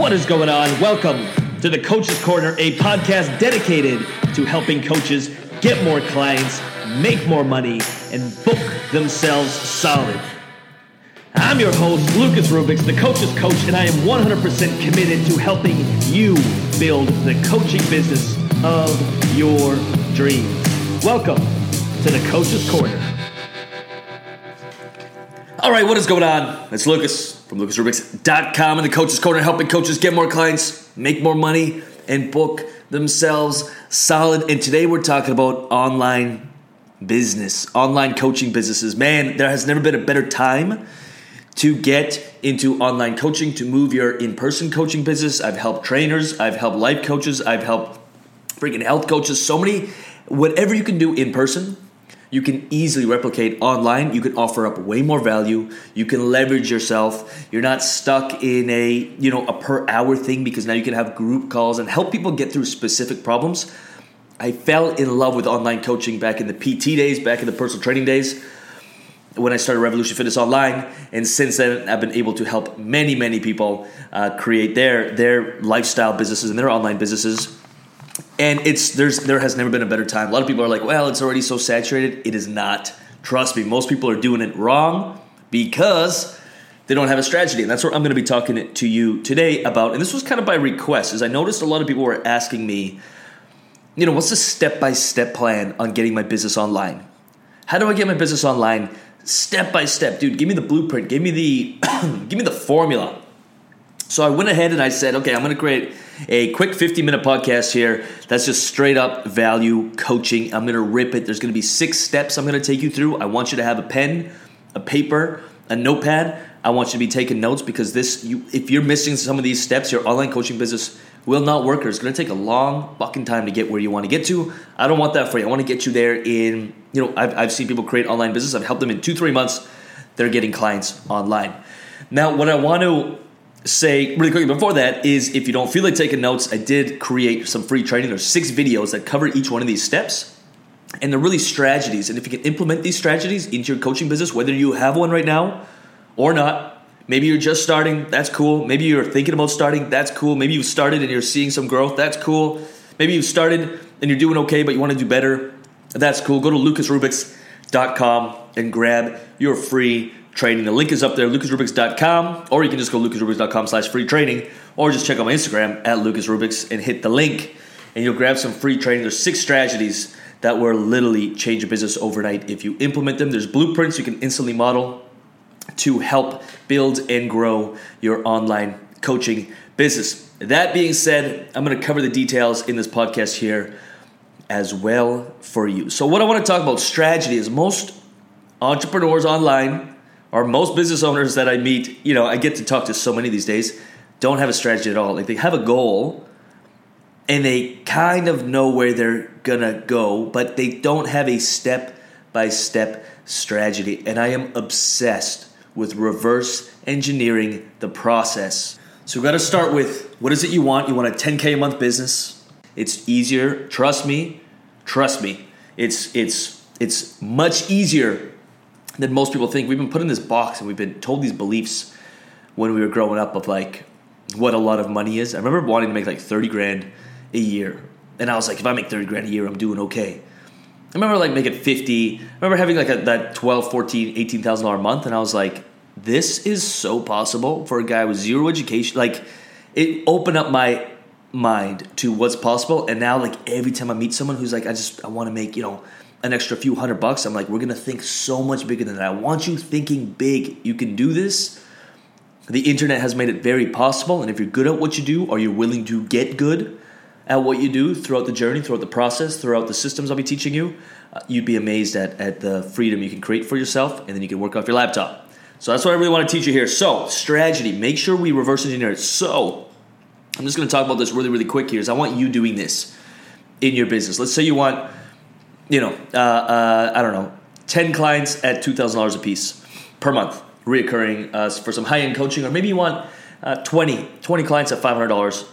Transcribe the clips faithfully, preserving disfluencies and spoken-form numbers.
What is going on? Welcome to The Coach's Corner, a podcast dedicated to helping coaches get more clients, make more money, and book themselves solid. I'm your host, Lucas Rubix, the Coach's Coach, and I am one hundred percent committed to helping you build the coaching business of your dreams. Welcome to The Coach's Corner. All right, what is going on? It's Lucas from Lucas Rubix dot com and the Coach's Corner, helping coaches get more clients, make more money, and book themselves solid. And today we're talking about online business, online coaching businesses. Man, there has never been a better time to get into online coaching, to move your in-person coaching business. I've helped trainers. I've helped life coaches. I've helped freaking health coaches. So many, whatever you can do in person, you can easily replicate online. You can offer up way more value. You can leverage yourself. You're not stuck in a, you know, a per hour thing, because now you can have group calls and help people get through specific problems. I fell in love with online coaching back in the P T days, back in the personal training days, when I started Revolution Fitness Online. And since then, I've been able to help many, many people uh, create their their lifestyle businesses and their online businesses. And it's there's there has never been a better time. A lot of people are like, well, it's already so saturated. It is not. Trust me, most people are doing it wrong because they don't have a strategy. And that's what I'm going to be talking to you today about. And this was kind of by request, as I noticed a lot of people were asking me, you know, what's the step-by-step plan on getting my business online? How do I get my business online step-by-step? Dude, give me the blueprint. Give me the, give me the formula. So I went ahead and I said, okay, I'm going to create a quick fifty-minute podcast here that's just straight-up value coaching. I'm going to rip it. There's going to be six steps I'm going to take you through. I want you to have a pen, a paper, a notepad. I want you to be taking notes, because this, you, if you're missing some of these steps, your online coaching business will not work, or it's going to take a long fucking time to get where you want to get to. I don't want that for you. I want to get you there in, you know, I've, I've seen people create online business. I've helped them in two, three months. They're getting clients online. Now, what I want to say really quickly before that is, if you don't feel like taking notes, I did create some free training. There's six videos that cover each one of these steps, and they're really strategies. And if you can implement these strategies into your coaching business, whether you have one right now or not, maybe you're just starting, that's cool. Maybe you're thinking about starting, that's cool. Maybe you've started and you're seeing some growth, that's cool. Maybe you've started and you're doing okay, but you want to do better, that's cool. Go to Lucas Rubix dot com and grab your free training. The link is up there, Lucas Rubix dot com, or you can just go Lucas Rubix dot com slash free training, or just check out my Instagram at Lucas Rubix and hit the link, and you'll grab some free training. There's six strategies that will literally change your business overnight if you implement them. There's blueprints you can instantly model to help build and grow your online coaching business. That being said, I'm going to cover the details in this podcast here as well for you. So what I want to talk about strategy is, most entrepreneurs online, or most business owners that I meet, you know, I get to talk to so many these days, don't have a strategy at all. Like, they have a goal and they kind of know where they're going to go, but they don't have a step-by-step strategy. And I am obsessed with reverse engineering the process. So we've got to start with, what is it you want? You want a ten K a month business. It's easier. Trust me. Trust me. It's, it's, it's much easier than most people think. We've been put in this box and we've been told these beliefs when we were growing up of like what a lot of money is. I remember wanting to make like thirty grand a year. And I was like, if I make thirty grand a year, I'm doing okay. I remember like making fifty. I remember having like a, that twelve, fourteen, eighteen thousand dollars a month. And I was like, this is so possible for a guy with zero education. Like, it opened up my mind to what's possible. And now, like, every time I meet someone who's like, I just, I want to make, you know, an extra few hundred bucks, I'm like, we're going to think so much bigger than that. I want you thinking big. You can do this. The internet has made it very possible. And if you're good at what you do, or you're willing to get good at what you do throughout the journey, throughout the process, throughout the systems I'll be teaching you, uh, you'd be amazed at, at the freedom you can create for yourself, and then you can work off your laptop. So that's what I really want to teach you here. So, strategy, make sure we reverse engineer it. So I'm just going to talk about this really, really quick here, is I want you doing this in your business. Let's say you want, you know, uh, uh, I don't know, ten clients at two thousand dollars a piece per month, reoccurring uh, for some high-end coaching, or maybe you want uh, twenty, twenty clients at five hundred dollars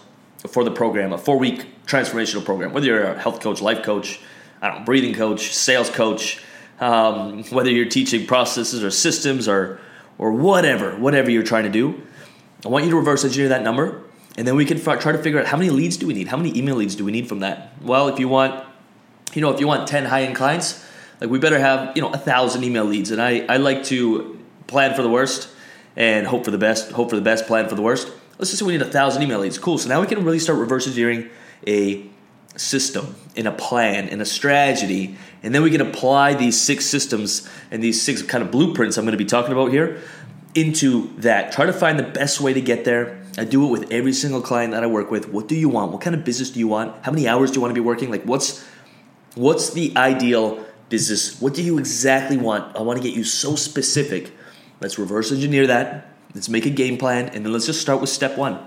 for the program, a four-week transformational program, whether you're a health coach, life coach, I don't know, breathing coach, sales coach, um, whether you're teaching processes or systems or or whatever, whatever you're trying to do. I want you to reverse engineer that number, And then we can f- try to figure out how many leads do we need? How many email leads do we need from that? Well, if you want, you know, if you want ten high-end clients, like we better have, you know, a thousand email leads. And I, I like to plan for the worst and hope for the best, hope for the best, plan for the worst. Let's just say we need a thousand email leads. Cool. So now we can really start reverse engineering a system and a plan and a strategy, and then we can apply these six systems and these six kind of blueprints I'm going to be talking about here into that. Try to find the best way to get there. I do it with every single client that I work with. What do you want? What kind of business do you want? How many hours do you want to be working? Like what's what's the ideal business? What do you exactly want? I want to get you so specific. Let's reverse engineer that. Let's make a game plan, and then let's just start with step one.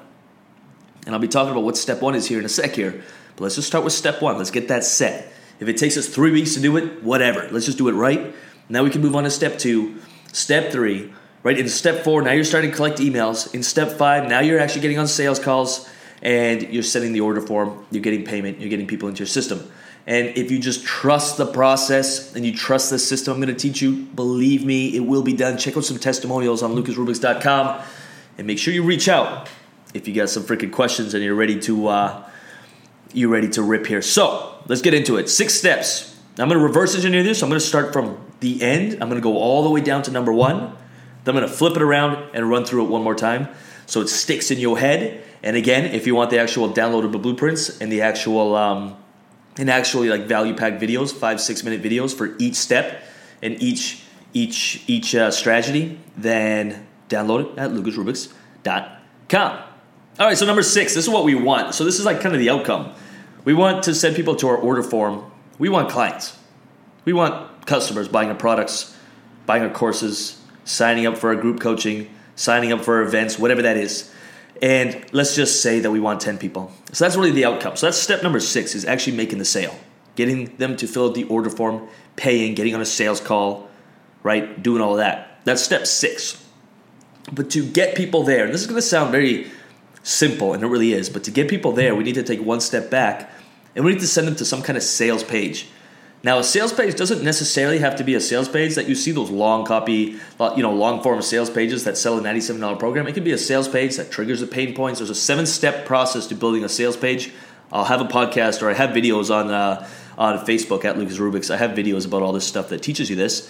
And I'll be talking about what step one is here in a sec here. But let's just start with step one. Let's get that set. If it takes us three weeks to do it, whatever. Let's just do it right. Now we can move on to step two, step three, right? In step four, now you're starting to collect emails. In step five, now you're actually getting on sales calls and you're sending the order form. You're getting payment. You're getting people into your system. And if you just trust the process and you trust the system I'm going to teach you, believe me, it will be done. Check out some testimonials on Lucas Rubix dot com and make sure you reach out if you got some freaking questions and you're ready to uh, you're ready to rip here. So let's get into it. Six steps. I'm going to reverse engineer this. I'm going to start from the end. I'm going to go all the way down to number one. Then I'm going to flip it around and run through it one more time so it sticks in your head. And again, if you want the actual downloadable blueprints and the actual um, and actually like value-packed videos, five, six-minute videos for each step and each each each uh, strategy, then download it at Lucas Rubix dot com. All right, so number six, this is what we want. So this is like kind of the outcome. We want to send people to our order form. We want clients. We want customers buying our products, buying our courses, signing up for our group coaching, signing up for our events, whatever that is. And let's just say that we want ten people. So that's really the outcome. So that's step number six, is actually making the sale, getting them to fill out the order form, paying, getting on a sales call, right, doing all that. That's step six. But to get people there, and this is going to sound very simple, and it really is, but to get people there, we need to take one step back, and we need to send them to some kind of sales page. Now, a sales page doesn't necessarily have to be a sales page that you see those long copy, you know, long form sales pages that sell a ninety-seven dollars program. It can be a sales page that triggers the pain points. There's a seven-step process to building a sales page. I'll have a podcast, or I have videos on uh, on Facebook at Lucas Rubix. I have videos about all this stuff that teaches you this.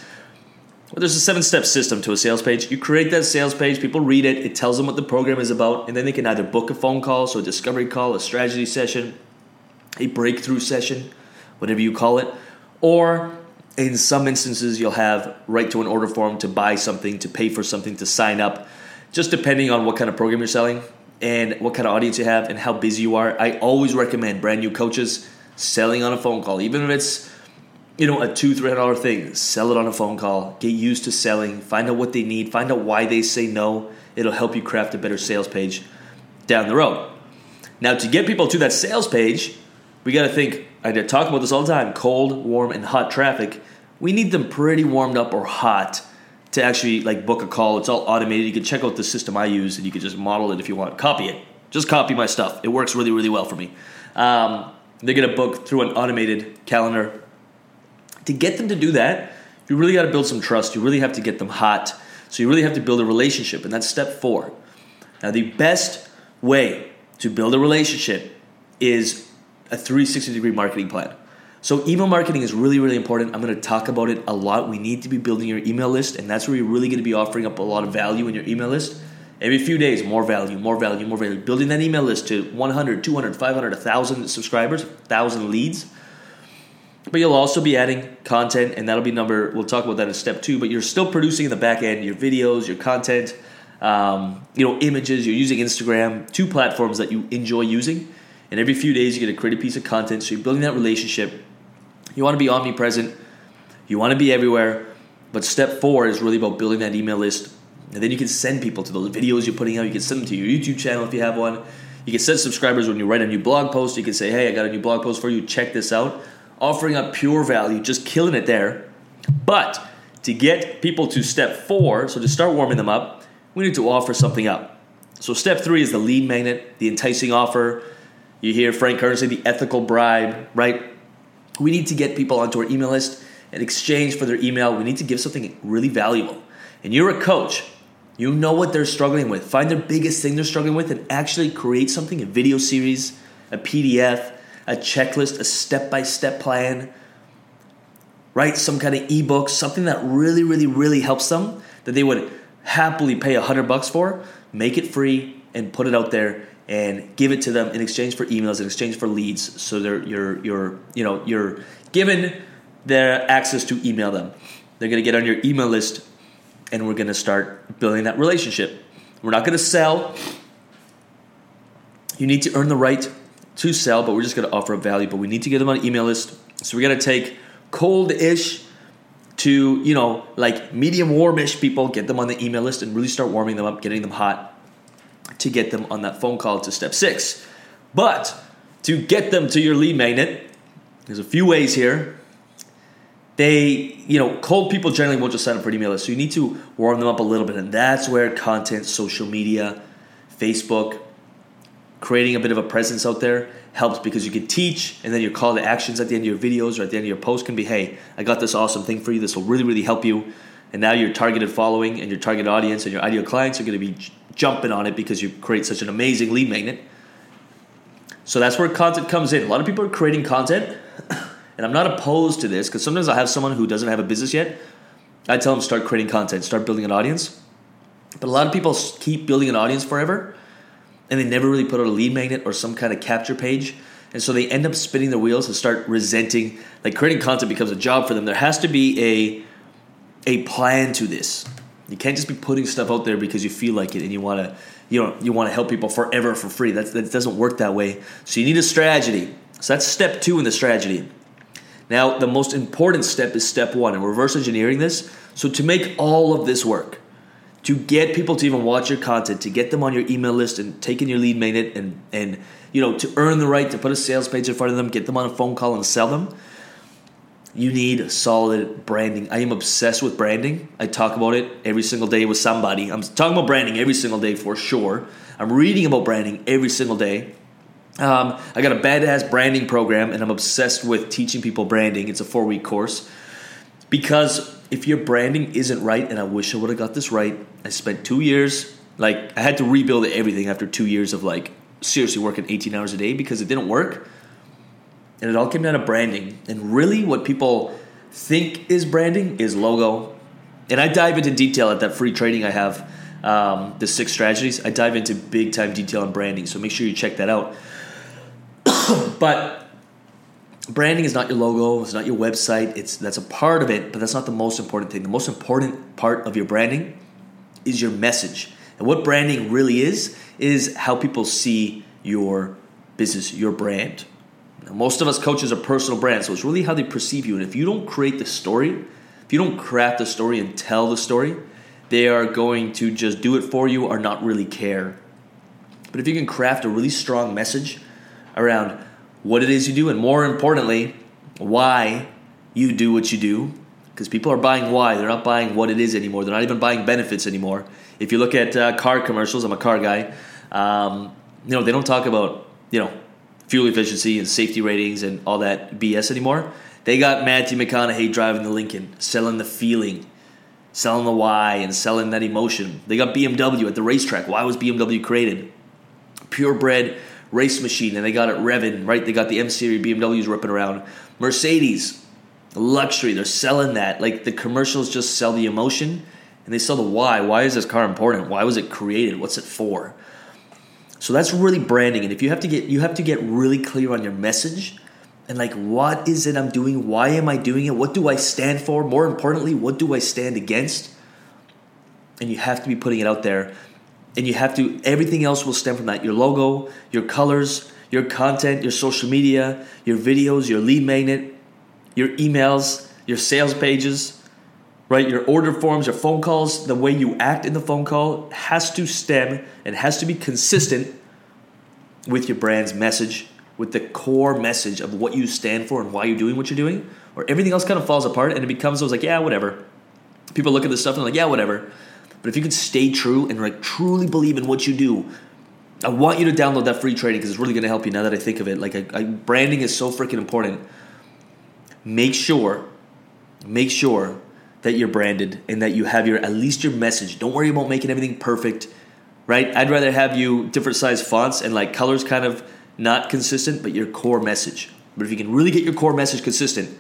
Well, there's a seven-step system to a sales page. You create that sales page, people read it, it tells them what the program is about, and then they can either book a phone call, so a discovery call, a strategy session, a breakthrough session, whatever you call it, or in some instances you'll have right to an order form to buy something, to pay for something, to sign up, just depending on what kind of program you're selling and what kind of audience you have and how busy you are. I always recommend brand new coaches selling on a phone call, even if it's You know, a two dollars, three hundred dollars thing, sell it on a phone call. Get used to selling. Find out what they need. Find out why they say no. It'll help you craft a better sales page down the road. Now, to get people to that sales page, we got to think, I talk about this all the time, cold, warm, and hot traffic. We need them pretty warmed up or hot to actually like book a call. It's all automated. You can check out the system I use, and you can just model it if you want. Copy it. Just copy my stuff. It works really, really well for me. Um, they're going to book through an automated calendar. To get them to do that, you really got to build some trust. You really have to get them hot. So you really have to build a relationship, and that's step four. Now, the best way to build a relationship is a three sixty degree marketing plan. So email marketing is really, really important. I'm going to talk about it a lot. We need to be building your email list, and that's where you're really going to be offering up a lot of value in your email list. Every few days, more value, more value, more value. Building that email list to one hundred, two hundred, five hundred, one thousand subscribers, one thousand leads. But you'll also be adding content, and that'll be number, we'll talk about that in step two, but you're still producing in the back end your videos, your content, um, you know, images, you're using Instagram, two platforms that you enjoy using, and every few days you're going to create a piece of content, so you're building that relationship. You want to be omnipresent, you want to be everywhere, but step four is really about building that email list, and then you can send people to those videos you're putting out, you can send them to your YouTube channel if you have one, you can send subscribers when you write a new blog post, you can say, hey, I got a new blog post for you, check this out. Offering up pure value, just killing it there. But to get people to step four, so to start warming them up, we need to offer something up. So step three is the lead magnet, the enticing offer. You hear Frank Kern say the ethical bribe, right? We need to get people onto our email list. In exchange for their email, we need to give something really valuable. And you're a coach. You know what they're struggling with. Find their biggest thing they're struggling with and actually create something, a video series, a P D F, a checklist, a step-by-step plan, right? Some kind of ebook, something that really, really, really helps them that they would happily pay a hundred bucks for. Make it free and put it out there and give it to them in exchange for emails, in exchange for leads. So they're you're you're you know you're given their access to email them. They're gonna get on your email list, and we're gonna start building that relationship. We're not gonna sell. You need to earn the right to sell, but we're just gonna offer a value. But we need to get them on an email list. So we're gonna take cold-ish to, you know, like medium warm-ish people, get them on the email list and really start warming them up, getting them hot to get them on that phone call to step six. But to get them to your lead magnet, there's a few ways here. They, you know, cold people generally won't just sign up for an email list. So you need to warm them up a little bit. And that's where content, social media, Facebook, creating a bit of a presence out there helps, because you can teach, and then your call to actions at the end of your videos or at the end of your post can be, hey, I got this awesome thing for you. This will really, really help you. And now your targeted following and your target audience and your ideal clients are going to be j- jumping on it because you create such an amazing lead magnet. So that's where content comes in. A lot of people are creating content, and I'm not opposed to this, because sometimes I'll have someone who doesn't have a business yet. I tell them start creating content, start building an audience. But a lot of people keep building an audience forever, and they never really put out a lead magnet or some kind of capture page. And so they end up spinning their wheels and start resenting. Like, creating content becomes a job for them. There has to be a a plan to this. You can't just be putting stuff out there because you feel like it and you want to, you know, you want to help people forever for free. That's, that doesn't work that way. So you need a strategy. So that's step two in the strategy. Now, the most important step is step one, and reverse engineering this. So to make all of this work, to get people to even watch your content, to get them on your email list and taking your lead magnet, and, and you know, to earn the right to put a sales page in front of them, get them on a phone call and sell them, you need solid branding. I am obsessed with branding. I talk about it every single day with somebody. I'm talking about branding every single day for sure. I'm reading about branding every single day. Um, I got a badass branding program, and I'm obsessed with teaching people branding. It's a four-week course. Because if your branding isn't right, and I wish I would have got this right, I spent two years, like I had to rebuild everything after two years of like seriously working eighteen hours a day because it didn't work. And it all came down to branding. And really what people think is branding is logo. And I dive into detail at that free training I have, um, the six strategies. I dive into big time detail on branding. So make sure you check that out. But branding is not your logo. It's not your website. It's that's a part of it, but that's not the most important thing. The most important part of your branding is your message. And what branding really is, is how people see your business, your brand. Now, most of us coaches are personal brands, so it's really how they perceive you. And if you don't create the story, if you don't craft the story and tell the story, they are going to just do it for you or not really care. But if you can craft a really strong message around what it is you do, and more importantly, why you do what you do, because people are buying why. They're not buying what it is anymore. They're not even buying benefits anymore. If you look at uh, car commercials, I'm a car guy, um, you know, they don't talk about, you know, fuel efficiency and safety ratings and all that B S anymore. They got Matthew McConaughey driving the Lincoln, selling the feeling, selling the why, and selling that emotion. They got B M W at the racetrack. Why was B M W created? Purebred race machine, and they got it revving, right? They got the M-Series B M Ws ripping around. Mercedes, luxury, they're selling that. Like, the commercials just sell the emotion, and they sell the why. Why is this car important? Why was it created? What's it for? So that's really branding. And if you have to get you have to get really clear on your message, and like, what is it I'm doing? Why am I doing it? What do I stand for? More importantly, what do I stand against? And you have to be putting it out there. And you have to, everything else will stem from that. Your logo, your colors, your content, your social media, your videos, your lead magnet, your emails, your sales pages, right? Your order forms, your phone calls, the way you act in the phone call has to stem and has to be consistent with your brand's message, with the core message of what you stand for and why you're doing what you're doing, or everything else kind of falls apart, and it becomes those like, yeah, whatever. People look at this stuff and they're like, yeah, whatever. But if you can stay true and like truly believe in what you do, I want you to download that free training, because it's really going to help you now that I think of it. Like, I, I, branding is so freaking important. Make sure, make sure that you're branded and that you have your, at least your message. Don't worry about making everything perfect, right? I'd rather have you different size fonts and like colors kind of not consistent, but your core message. But if you can really get your core message consistent,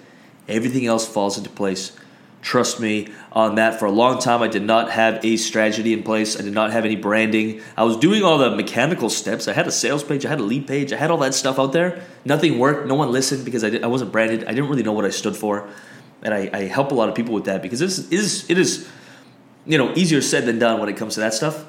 everything else falls into place. Trust me on that. For a long time, I did not have a strategy in place. I did not have any branding. I was doing all the mechanical steps. I had a sales page. I had a lead page. I had all that stuff out there. Nothing worked. No one listened because I, did, I wasn't branded. I didn't really know what I stood for. And I, I help a lot of people with that because this is it is, you know, easier said than done when it comes to that stuff.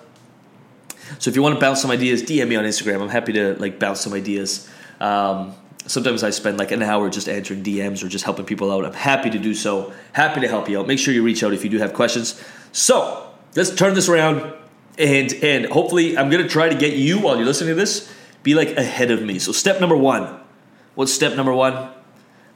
So if you want to bounce some ideas, D M me on Instagram. I'm happy to like bounce some ideas. Um, Sometimes I spend like an hour just answering D Ms or just helping people out. I'm happy to do so. Happy to help you out. Make sure you reach out if you do have questions. So let's turn this around. And and hopefully I'm going to try to get you, while you're listening to this, be like ahead of me. So step number one. What's step number one?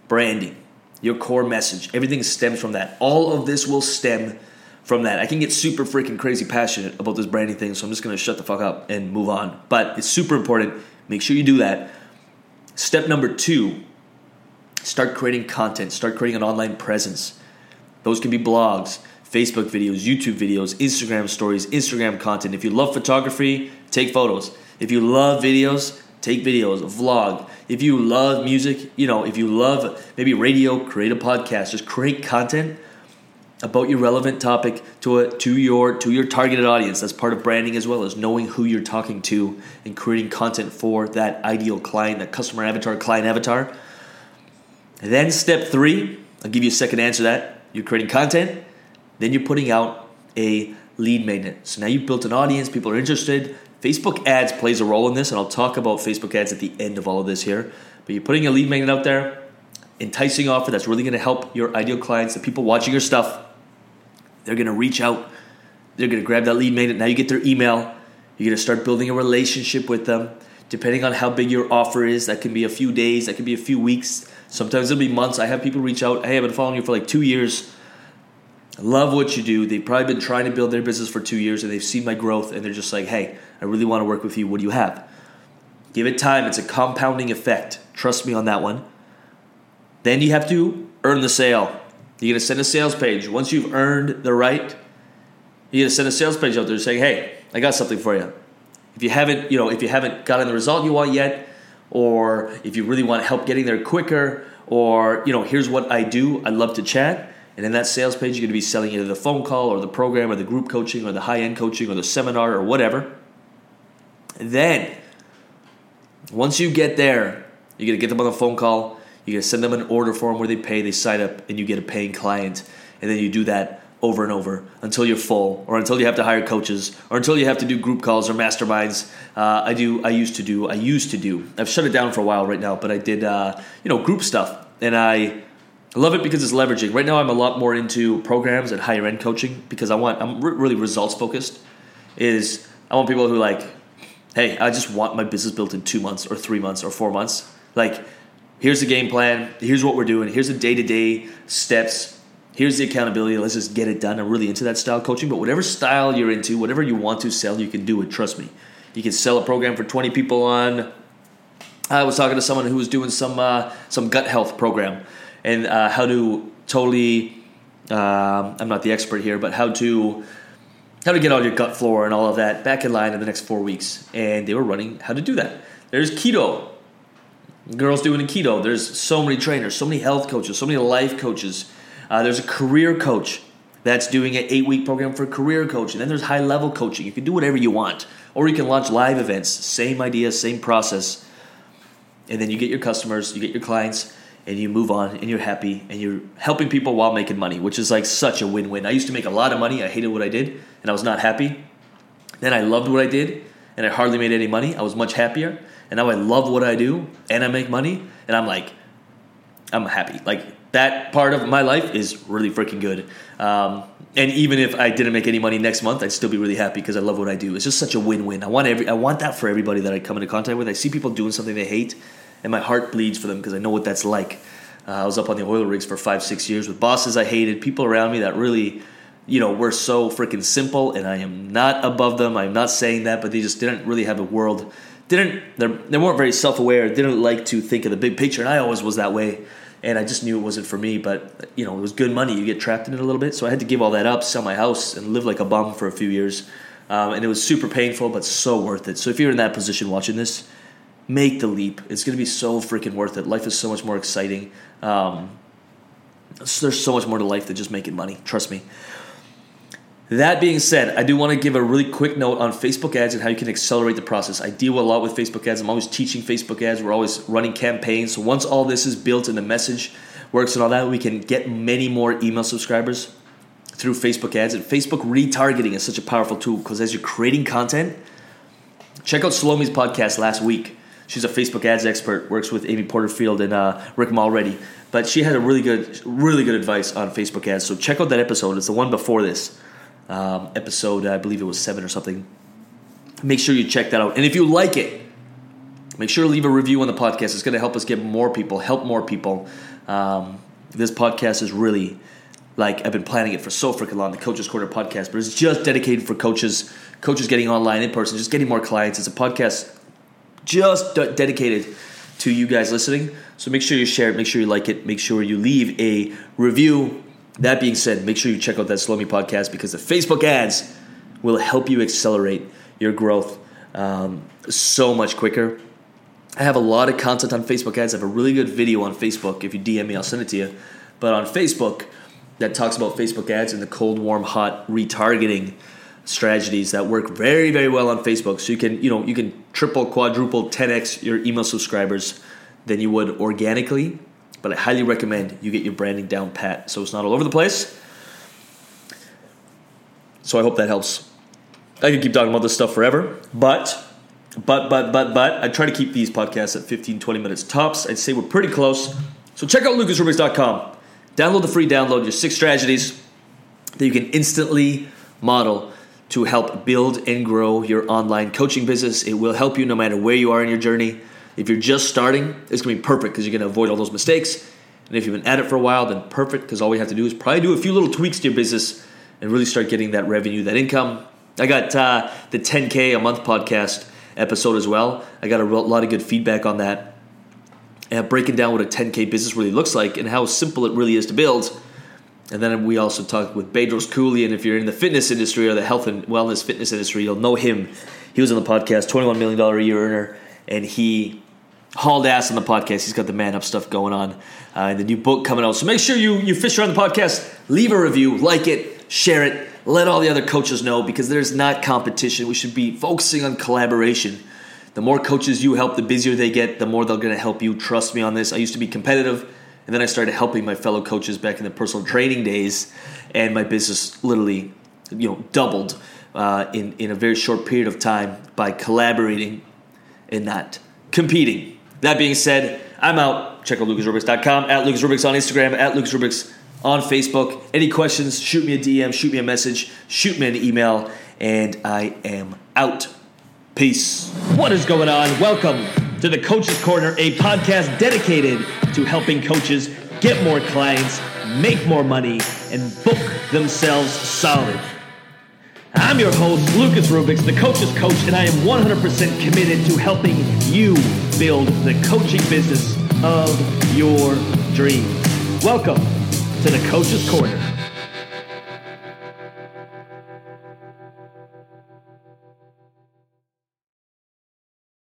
Branding. Your core message. Everything stems from that. All of this will stem from that. I can get super freaking crazy passionate about this branding thing. So I'm just going to shut the fuck up and move on. But it's super important. Make sure you do that. Step number two, start creating content. Start creating an online presence. Those can be blogs, Facebook videos, YouTube videos, Instagram stories, Instagram content. If you love photography, take photos. If you love videos, take videos, vlog. If you love music, you know, if you love maybe radio, create a podcast. Just create content about your relevant topic to a, to your to your targeted audience. That's part of branding, as well as knowing who you're talking to and creating content for that ideal client, that customer avatar, client avatar. And then step three, I'll give you a second answer to that. You're creating content, then you're putting out a lead magnet. So now you've built an audience, people are interested. Facebook ads plays a role in this, and I'll talk about Facebook ads at the end of all of this here. But you're putting a lead magnet out there, enticing offer that's really going to help your ideal clients, the people watching your stuff. They're going to reach out. They're going to grab that lead magnet. Now you get their email. You're going to start building a relationship with them. Depending on how big your offer is, that can be a few days. That can be a few weeks. Sometimes it'll be months. I have people reach out. Hey, I've been following you for like two years. I love what you do. They've probably been trying to build their business for two years, and they've seen my growth, and they're just like, hey, I really want to work with you. What do you have? Give it time. It's a compounding effect. Trust me on that one. Then you have to earn the sale. You're going to send a sales page. Once you've earned the right, you're going to send a sales page out there saying, hey, I got something for you. If you haven't, you know, if you haven't gotten the result you want yet, or if you really want help getting there quicker, or, you know, here's what I do. I'd love to chat. And in that sales page, you're going to be selling either the phone call or the program or the group coaching or the high-end coaching or the seminar or whatever. And then once you get there, you're going to get them on the phone call. You're going to send them an order form where they pay, they sign up, and you get a paying client. And then you do that over and over until you're full, or until you have to hire coaches, or until you have to do group calls or masterminds. Uh, I do. I used to do. I used to do. I've shut it down for a while right now, but I did uh, you know, group stuff. And I love it because it's leveraging. Right now I'm a lot more into programs and higher-end coaching because I want, I'm really results-focused. Is I want people who like, hey, I just want my business built in two months or three months or four months. Like, here's the game plan. Here's what we're doing. Here's the day-to-day steps. Here's the accountability. Let's just get it done. I'm really into that style coaching. But whatever style you're into, whatever you want to sell, you can do it. Trust me. You can sell a program for twenty people on. I was talking to someone who was doing some uh, some gut health program and uh, how to totally uh, – I'm not the expert here, but how to how to get all your gut flora and all of that back in line in the next four weeks. And they were running how to do that. There's keto. Girls doing a keto. There's so many trainers, so many health coaches, so many life coaches. Uh, there's a career coach that's doing an eight-week program for career coaching. Then there's high-level coaching. You can do whatever you want. Or you can launch live events. Same idea, same process. And then you get your customers, you get your clients, and you move on, and you're happy, and you're helping people while making money, which is like such a win-win. I used to make a lot of money. I hated what I did, and I was not happy. Then I loved what I did, and I hardly made any money. I was much happier. And now I love what I do, and I make money, and I'm like, I'm happy. Like, that part of my life is really freaking good. Um, and even if I didn't make any money next month, I'd still be really happy because I love what I do. It's just such a win-win. I want every, I want that for everybody that I come into contact with. I see people doing something they hate, and my heart bleeds for them because I know what that's like. Uh, I was up on the oil rigs for five, six years with bosses I hated, people around me that really, you know, were so freaking simple, and I am not above them. I'm not saying that, but they just didn't really have a world. Didn't they weren't very self-aware, didn't like to think of the big picture, and I always was that way. and I just knew it wasn't for me. But, you know, it was good money. You get trapped in it a little bit. So I had to give all that up, sell my house, and live like a bum for a few years. Um, and it was super painful, but so worth it. So if you're in that position watching this, make the leap. It's going to be so freaking worth it. Life is so much more exciting. Um, there's so much more to life than just making money. Trust me. That being said, I do want to give a really quick note on Facebook ads and how you can accelerate the process. I deal a lot with Facebook ads. I'm always teaching Facebook ads. We're always running campaigns. So once all this is built and the message works and all that, we can get many more email subscribers through Facebook ads. And Facebook retargeting is such a powerful tool because as you're creating content, check out Shlomi's podcast last week. She's a Facebook ads expert, works with Amy Porterfield and uh, Rick Mulready. But she had a really good, really good advice on Facebook ads. So check out that episode. It's the one before this. Um, episode, I believe it was seven or something. Make sure you check that out. And if you like it, make sure to leave a review on the podcast. It's going to help us get more people, help more people. Um, this podcast is really, like, I've been planning it for so freaking long, the Coach's Corner podcast, but it's just dedicated for coaches, coaches getting online, in person, just getting more clients. It's a podcast just de- dedicated to you guys listening. So make sure you share it. Make sure you like it. Make sure you leave a review. That being said, make sure you check out that Shlomi podcast because the Facebook ads will help you accelerate your growth um, so much quicker. I have a lot of content on Facebook ads. I have a really good video on Facebook. If you D M me, I'll send it to you. But on Facebook, that talks about Facebook ads and the cold, warm, hot retargeting strategies that work very, very well on Facebook. So you can, you know, you can triple, quadruple, ten x your email subscribers than you would organically. But I highly recommend you get your branding down pat so it's not all over the place. So I hope that helps. I could keep talking about this stuff forever, but, but, but, but, but, I try to keep these podcasts at fifteen, twenty minutes tops. I'd say we're pretty close. So check out Lucas Rubix dot com. Download the free download, your six strategies that you can instantly model to help build and grow your online coaching business. It will help you no matter where you are in your journey. If you're just starting, it's going to be perfect because you're going to avoid all those mistakes. And if you've been at it for a while, then perfect because all we have to do is probably do a few little tweaks to your business and really start getting that revenue, that income. I got uh, the ten K a month podcast episode as well. I got a lot of good feedback on that. And breaking down what a ten K business really looks like and how simple it really is to build. And then we also talked with Bedros Keoulian. If you're in the fitness industry or the health and wellness fitness industry, you'll know him. He was on the podcast, twenty-one million dollars a year earner, and he hauled ass on the podcast. He's got the man up stuff going on, uh, and the new book coming out. So make sure you you fish around the podcast, leave a review, like it, share it, let all the other coaches know because there's not competition. We should be focusing on collaboration. The more coaches you help, the busier they get, the more they're going to help you. Trust me on this. I used to be competitive, and then I started helping my fellow coaches back in the personal training days, and my business literally, you know, doubled uh, in in a very short period of time by collaborating and not competing. That being said, I'm out. Check out Lucas Rubix dot com, at LucasRubix on Instagram, at LucasRubix on Facebook. Any questions, shoot me a D M, shoot me a message, shoot me an email, and I am out. Peace. What is going on? Welcome to The Coach's Corner, a podcast dedicated to helping coaches get more clients, make more money, and book themselves solid. I'm your host, Lucas Rubix, the Coach's Coach, and I am one hundred percent committed to helping you build the coaching business of your dreams. Welcome to the Coach's Corner.